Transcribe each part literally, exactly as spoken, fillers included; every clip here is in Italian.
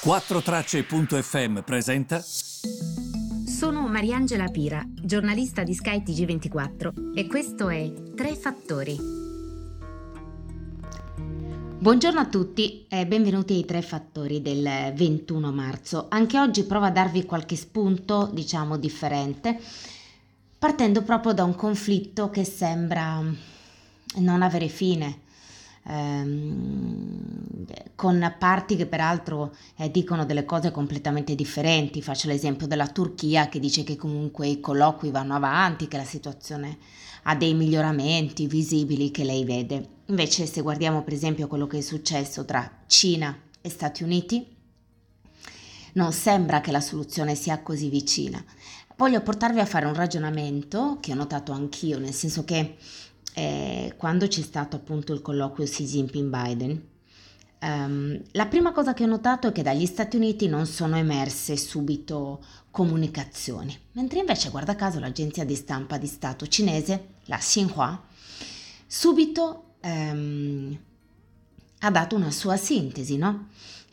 Quattrotracce punto effe emme presenta. Sono Mariangela Pira, giornalista di Sky T G ventiquattro, e questo è Tre Fattori. Buongiorno a tutti e benvenuti ai Tre Fattori del ventuno marzo. Anche oggi provo a darvi qualche spunto, diciamo, differente, partendo proprio da un conflitto che sembra non avere fine. Con parti che peraltro eh, dicono delle cose completamente differenti. Faccio l'esempio della Turchia, che dice che comunque i colloqui vanno avanti, che la situazione ha dei miglioramenti visibili che lei vede. Invece, se guardiamo per esempio quello che è successo tra Cina e Stati Uniti, non sembra che la soluzione sia così vicina. Voglio portarvi a fare un ragionamento che ho notato anch'io, nel senso che Eh, quando c'è stato appunto il colloquio Xi Jinping-Biden, ehm, la prima cosa che ho notato è che dagli Stati Uniti non sono emerse subito comunicazioni, mentre invece, guarda caso, l'agenzia di stampa di Stato cinese, la Xinhua, subito ehm, ha dato una sua sintesi, no?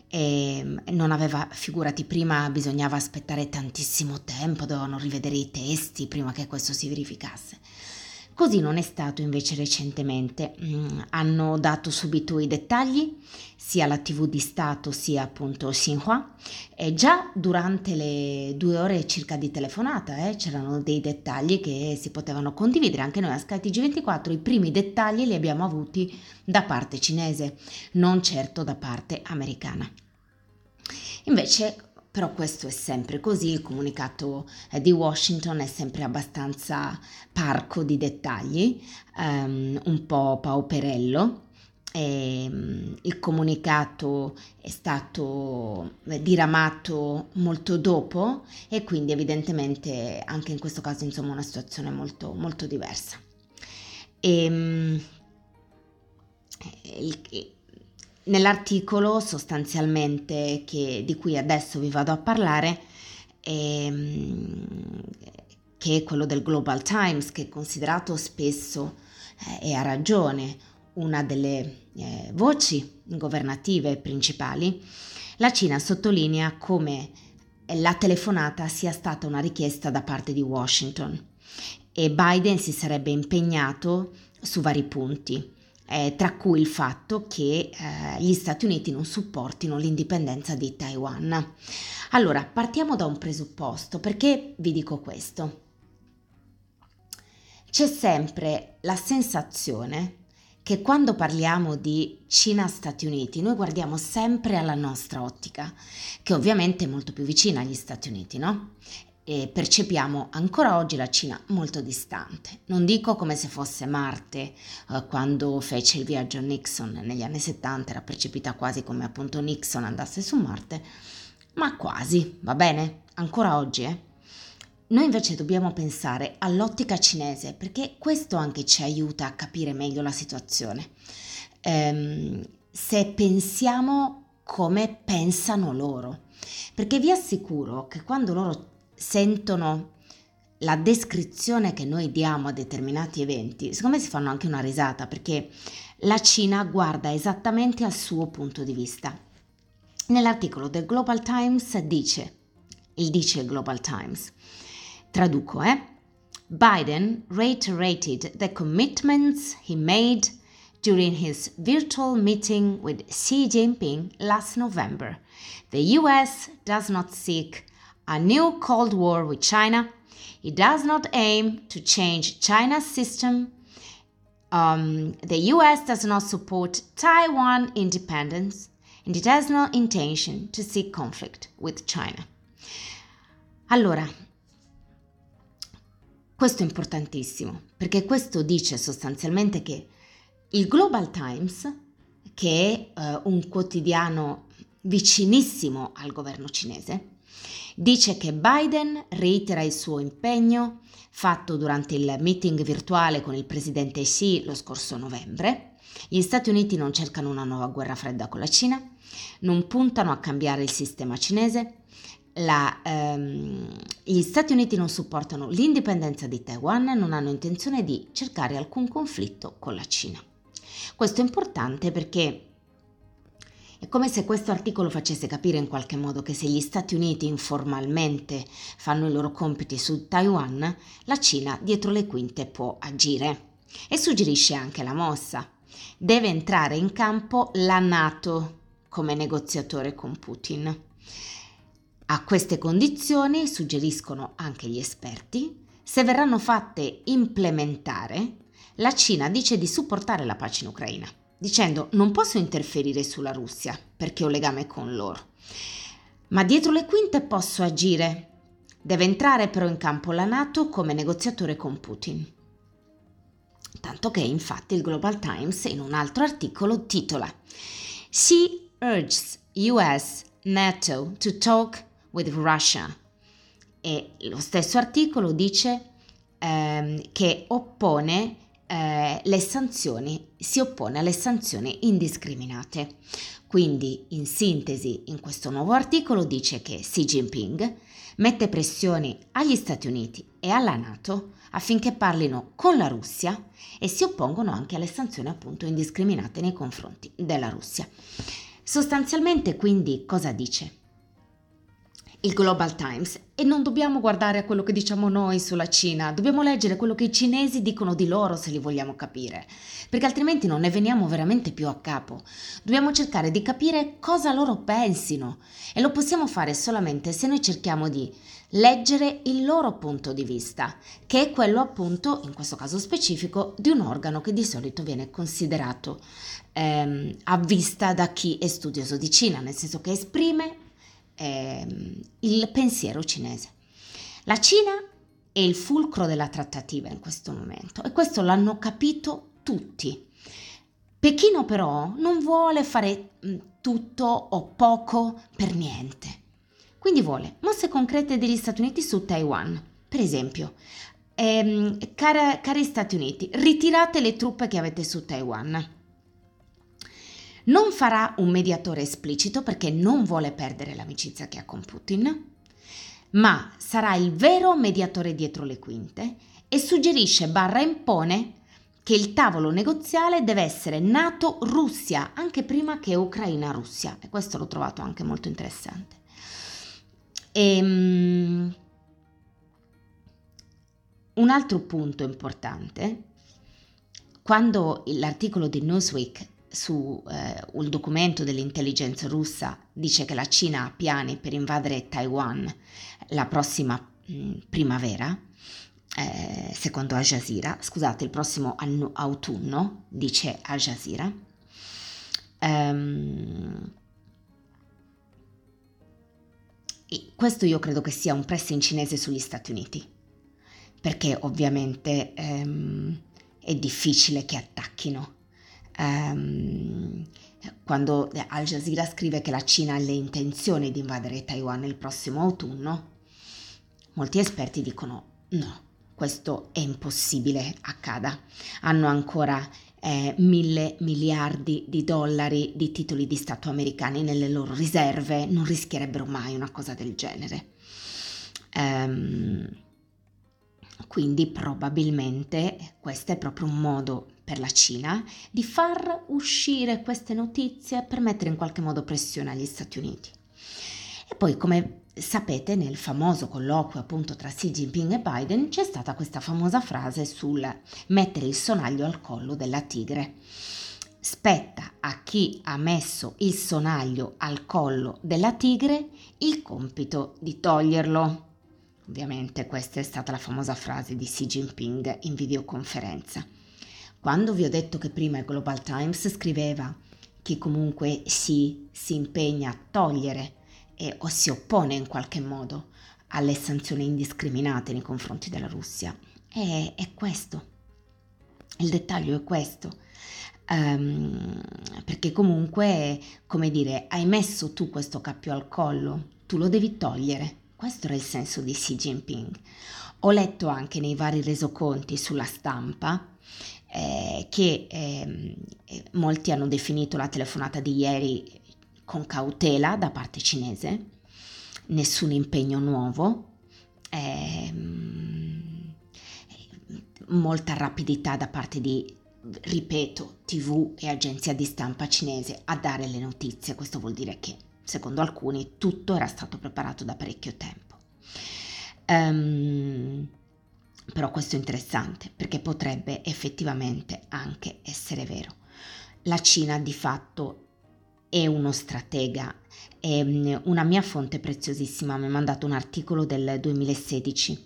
E non aveva, figurati, prima bisognava aspettare tantissimo tempo, dovevano rivedere i testi prima che questo si verificasse. Così non è stato invece recentemente, mm, hanno dato subito i dettagli, sia la tivù di Stato sia appunto Xinhua, e già durante le due ore circa di telefonata eh, c'erano dei dettagli che si potevano condividere. Anche noi a Sky T G ventiquattro i primi dettagli li abbiamo avuti da parte cinese, non certo da parte americana. Invece, però, questo è sempre così, il comunicato di Washington è sempre abbastanza parco di dettagli, um, un po' pauperello. E, um, il comunicato è stato diramato molto dopo e quindi evidentemente anche in questo caso, insomma, una situazione molto, molto diversa. E, um, il, Nell'articolo sostanzialmente che, di cui adesso vi vado a parlare, ehm, che è quello del Global Times, che è considerato spesso eh, e a ragione una delle eh, voci governative principali, la Cina sottolinea come la telefonata sia stata una richiesta da parte di Washington e Biden si sarebbe impegnato su vari punti. Eh, tra cui il fatto che eh, gli Stati Uniti non supportino l'indipendenza di Taiwan. Allora, partiamo da un presupposto, perché vi dico questo. C'è sempre la sensazione che quando parliamo di Cina-Stati Uniti noi guardiamo sempre alla nostra ottica, che ovviamente è molto più vicina agli Stati Uniti, no? E percepiamo ancora oggi la Cina molto distante. Non dico come se fosse Marte, eh, quando fece il viaggio Nixon negli anni settanta, era percepita quasi come appunto Nixon andasse su Marte, ma quasi, va bene? Ancora oggi, eh? Noi invece dobbiamo pensare all'ottica cinese, perché questo anche ci aiuta a capire meglio la situazione. Ehm, se pensiamo come pensano loro, perché vi assicuro che quando loro sentono la descrizione che noi diamo a determinati eventi, secondo me si fanno anche una risata, perché la Cina guarda esattamente al suo punto di vista. Nell'articolo del Global Times dice, il dice Global Times, traduco, eh, Biden reiterated the commitments he made during his virtual meeting with Xi Jinping last November. The U S does not seek a new Cold War with China. It does not aim to change China's system. Um, the U S does not support Taiwan independence, and it has no intention to seek conflict with China. Allora, questo è importantissimo, perché questo dice sostanzialmente che il Global Times, che è eh, un quotidiano vicinissimo al governo cinese, dice che Biden reitera il suo impegno fatto durante il meeting virtuale con il presidente Xi lo scorso novembre. Gli Stati Uniti non cercano una nuova guerra fredda con la Cina, non puntano a cambiare il sistema cinese, la, ehm, gli Stati Uniti non supportano l'indipendenza di Taiwan, non hanno intenzione di cercare alcun conflitto con la Cina. Questo è importante perché È come se questo articolo facesse capire in qualche modo che se gli Stati Uniti informalmente fanno i loro compiti su Taiwan, la Cina dietro le quinte può agire. E suggerisce anche la mossa. Deve entrare in campo la NATO come negoziatore con Putin. A queste condizioni, suggeriscono anche gli esperti, se verranno fatte implementare, la Cina dice di supportare la pace in Ucraina, dicendo non posso interferire sulla Russia perché ho legame con loro, ma dietro le quinte posso agire. Deve entrare però in campo la NATO come negoziatore con Putin. Tanto che infatti il Global Times in un altro articolo titola Xi urges U S NATO to talk with Russia, e lo stesso articolo dice ehm, che oppone eh, le sanzioni, si oppone alle sanzioni indiscriminate. Quindi in sintesi in questo nuovo articolo dice che Xi Jinping mette pressioni agli Stati Uniti e alla NATO affinché parlino con la Russia e si oppongano anche alle sanzioni appunto indiscriminate nei confronti della Russia. Sostanzialmente quindi cosa dice il Global Times? E non dobbiamo guardare a quello che diciamo noi sulla Cina, dobbiamo leggere quello che i cinesi dicono di loro se li vogliamo capire, perché altrimenti non ne veniamo veramente più a capo. Dobbiamo cercare di capire cosa loro pensino e lo possiamo fare solamente se noi cerchiamo di leggere il loro punto di vista, che è quello appunto, in questo caso specifico, di un organo che di solito viene considerato ehm, a vista da chi è studioso di Cina, nel senso che esprime il pensiero cinese. La Cina è il fulcro della trattativa in questo momento e questo l'hanno capito tutti. Pechino però non vuole fare tutto o poco per niente, quindi vuole mosse concrete degli Stati Uniti su Taiwan, per esempio. ehm, cara, cari Stati Uniti, ritirate le truppe che avete su Taiwan. Non farà un mediatore esplicito perché non vuole perdere l'amicizia che ha con Putin, ma sarà il vero mediatore dietro le quinte e suggerisce barra impone che il tavolo negoziale deve essere NATO-Russia anche prima che Ucraina-Russia, e questo l'ho trovato anche molto interessante. Ehm, un altro punto importante, quando l'articolo di Newsweek su eh, un documento dell'intelligence russa dice che la Cina ha piani per invadere Taiwan la prossima mh, primavera, eh, secondo Al Jazeera, scusate, il prossimo anno, autunno, dice Al Jazeera, um, e questo io credo che sia un pressing cinese sugli Stati Uniti, perché ovviamente um, è difficile che attacchino. Um, quando Al Jazeera scrive che la Cina ha le intenzioni di invadere Taiwan il prossimo autunno, molti esperti dicono no, questo è impossibile accada, hanno ancora eh, mille miliardi di dollari di titoli di Stato americani nelle loro riserve, non rischierebbero mai una cosa del genere. Um, quindi probabilmente questo è proprio un modo per la Cina di far uscire queste notizie per mettere in qualche modo pressione agli Stati Uniti. E poi, come sapete, nel famoso colloquio appunto tra Xi Jinping e Biden c'è stata questa famosa frase sul mettere il sonaglio al collo della tigre. Spetta a chi ha messo il sonaglio al collo della tigre il compito di toglierlo. Ovviamente questa è stata la famosa frase di Xi Jinping in videoconferenza. Quando vi ho detto che prima il Global Times scriveva che comunque si, si impegna a togliere e, o si oppone in qualche modo alle sanzioni indiscriminate nei confronti della Russia, è, è questo, il dettaglio è questo, um, perché comunque, come dire, hai messo tu questo cappio al collo, tu lo devi togliere. Questo era il senso di Xi Jinping. Ho letto anche nei vari resoconti sulla stampa Eh, che eh, molti hanno definito la telefonata di ieri con cautela da parte cinese, nessun impegno nuovo, eh, molta rapidità da parte di ripeto, tivù e agenzia di stampa cinese a dare le notizie. Questo vuol dire che, secondo alcuni, tutto era stato preparato da parecchio tempo. Um, però questo è interessante, perché potrebbe effettivamente anche essere vero. La Cina di fatto è uno stratega. E una mia fonte preziosissima mi ha mandato un articolo del duemilasedici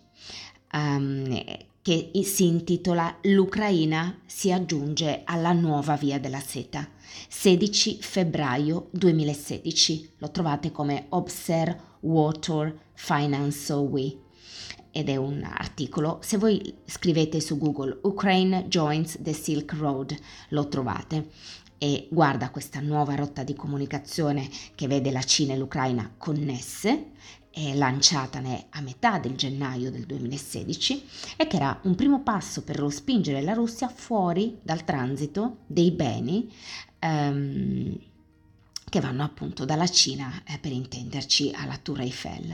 um, che si intitola "L'Ucraina si aggiunge alla nuova via della seta", sedici febbraio duemilasedici, lo trovate come Observer Water Financial Week ed è un articolo. Se voi scrivete su Google "Ukraine joins the Silk Road" lo trovate e guarda questa nuova rotta di comunicazione che vede la Cina e l'Ucraina connesse, lanciata a metà del gennaio del duemilasedici e che era un primo passo per respingere la Russia fuori dal transito dei beni ehm, che vanno appunto dalla Cina, eh, per intenderci, alla Tour Eiffel.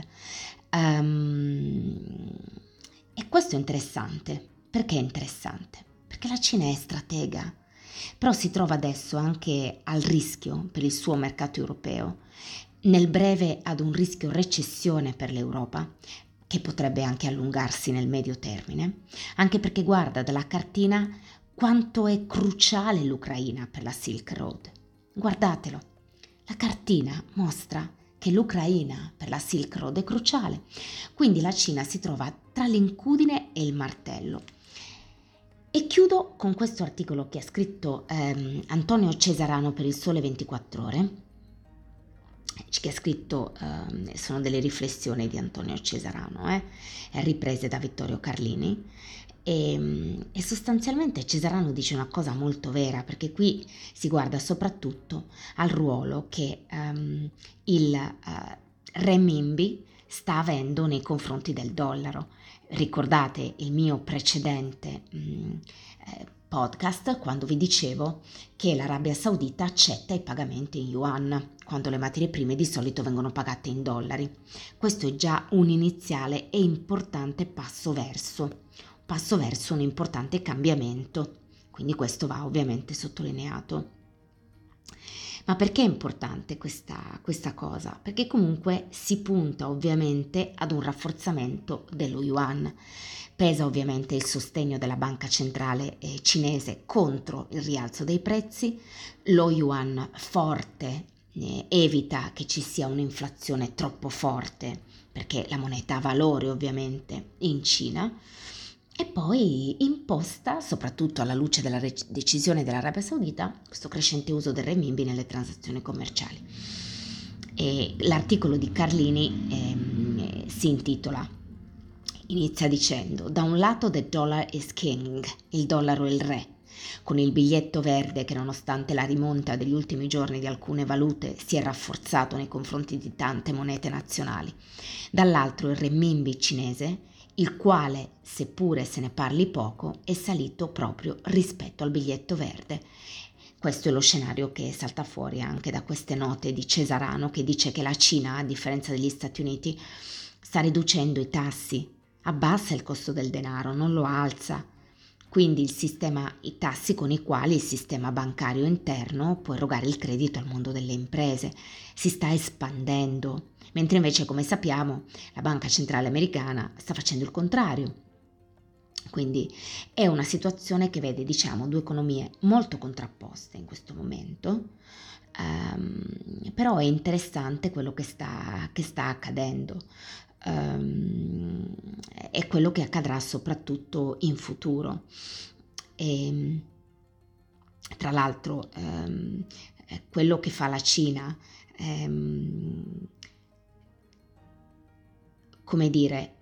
Um, e questo è interessante. Perché è interessante? Perché la Cina è stratega, però si trova adesso anche al rischio per il suo mercato europeo, nel breve ad un rischio recessione per l'Europa, che potrebbe anche allungarsi nel medio termine, anche perché guarda dalla cartina quanto è cruciale l'Ucraina per la Silk Road. Guardatelo, la cartina mostra che l'Ucraina per la Silk Road è cruciale, quindi la Cina si trova tra l'incudine e il martello. E chiudo con questo articolo che ha scritto ehm, Antonio Cesarano per il Sole ventiquattro Ore, che ha scritto, ehm, sono delle riflessioni di Antonio Cesarano, eh, riprese da Vittorio Carlini, e, e sostanzialmente Cesarano dice una cosa molto vera, perché qui si guarda soprattutto al ruolo che ehm, il eh, renminbi sta avendo nei confronti del dollaro. Ricordate il mio precedente mh, eh, podcast quando vi dicevo che l'Arabia Saudita accetta i pagamenti in yuan, quando le materie prime di solito vengono pagate in dollari. Questo è già un iniziale e importante passo verso, passo verso un importante cambiamento, quindi questo va ovviamente sottolineato. Ma perché è importante questa, questa cosa? Perché comunque si punta ovviamente ad un rafforzamento dello yuan. Pesa ovviamente il sostegno della banca centrale eh, cinese contro il rialzo dei prezzi. Lo yuan forte eh, evita che ci sia un'inflazione troppo forte, perché la moneta ha valore ovviamente in Cina. E poi imposta, soprattutto alla luce della re- decisione dell'Arabia Saudita, questo crescente uso del renminbi nelle transazioni commerciali. E l'articolo di Carlini ehm, si intitola, inizia dicendo: "Da un lato the dollar is king", il dollaro è il re, con il biglietto verde che, nonostante la rimonta degli ultimi giorni di alcune valute, si è rafforzato nei confronti di tante monete nazionali. Dall'altro il renminbi cinese, il quale, seppure se ne parli poco, è salito proprio rispetto al biglietto verde". Questo è lo scenario che salta fuori anche da queste note di Cesarano, che dice che la Cina, a differenza degli Stati Uniti, sta riducendo i tassi, abbassa il costo del denaro, non lo alza. Quindi il sistema, i tassi con i quali il sistema bancario interno può erogare il credito al mondo delle imprese, si sta espandendo, mentre invece, come sappiamo, la banca centrale americana sta facendo il contrario. Quindi è una situazione che vede, diciamo, due economie molto contrapposte in questo momento, um, però è interessante quello che sta, che sta accadendo. Um, è quello che accadrà soprattutto in futuro. E, tra l'altro, um, quello che fa la Cina, um, come dire,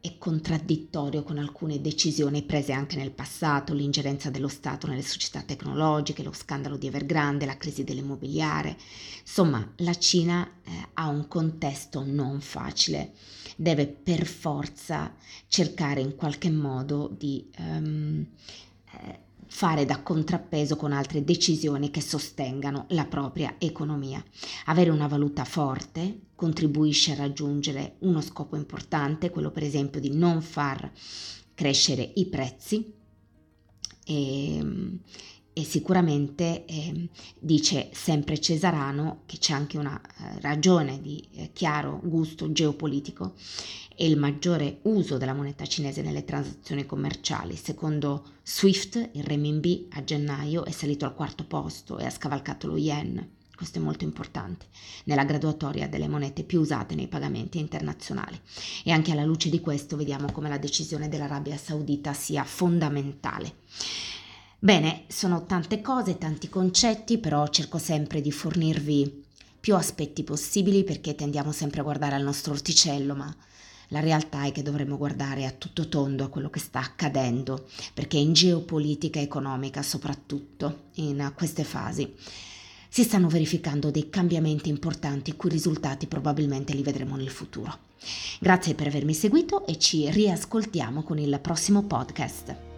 è contraddittorio con alcune decisioni prese anche nel passato: l'ingerenza dello Stato nelle società tecnologiche, lo scandalo di Evergrande, la crisi dell'immobiliare. Insomma, la Cina eh, ha un contesto non facile, deve per forza cercare in qualche modo di um, eh, fare da contrappeso con altre decisioni che sostengano la propria economia. Avere una valuta forte contribuisce a raggiungere uno scopo importante, quello per esempio di non far crescere i prezzi, e, e sicuramente eh, dice sempre Cesarano che c'è anche una eh, ragione di eh, chiaro gusto geopolitico e il maggiore uso della moneta cinese nelle transazioni commerciali. Secondo Swift il renminbi a gennaio è salito al quarto posto e ha scavalcato lo yuan, questo è molto importante, nella graduatoria delle monete più usate nei pagamenti internazionali. E anche alla luce di questo vediamo come la decisione dell'Arabia Saudita sia fondamentale. Bene, sono tante cose, tanti concetti, però cerco sempre di fornirvi più aspetti possibili perché tendiamo sempre a guardare al nostro orticello, ma la realtà è che dovremmo guardare a tutto tondo a quello che sta accadendo, perché in geopolitica economica, soprattutto in queste fasi, si stanno verificando dei cambiamenti importanti i cui risultati probabilmente li vedremo nel futuro. Grazie per avermi seguito e ci riascoltiamo con il prossimo podcast.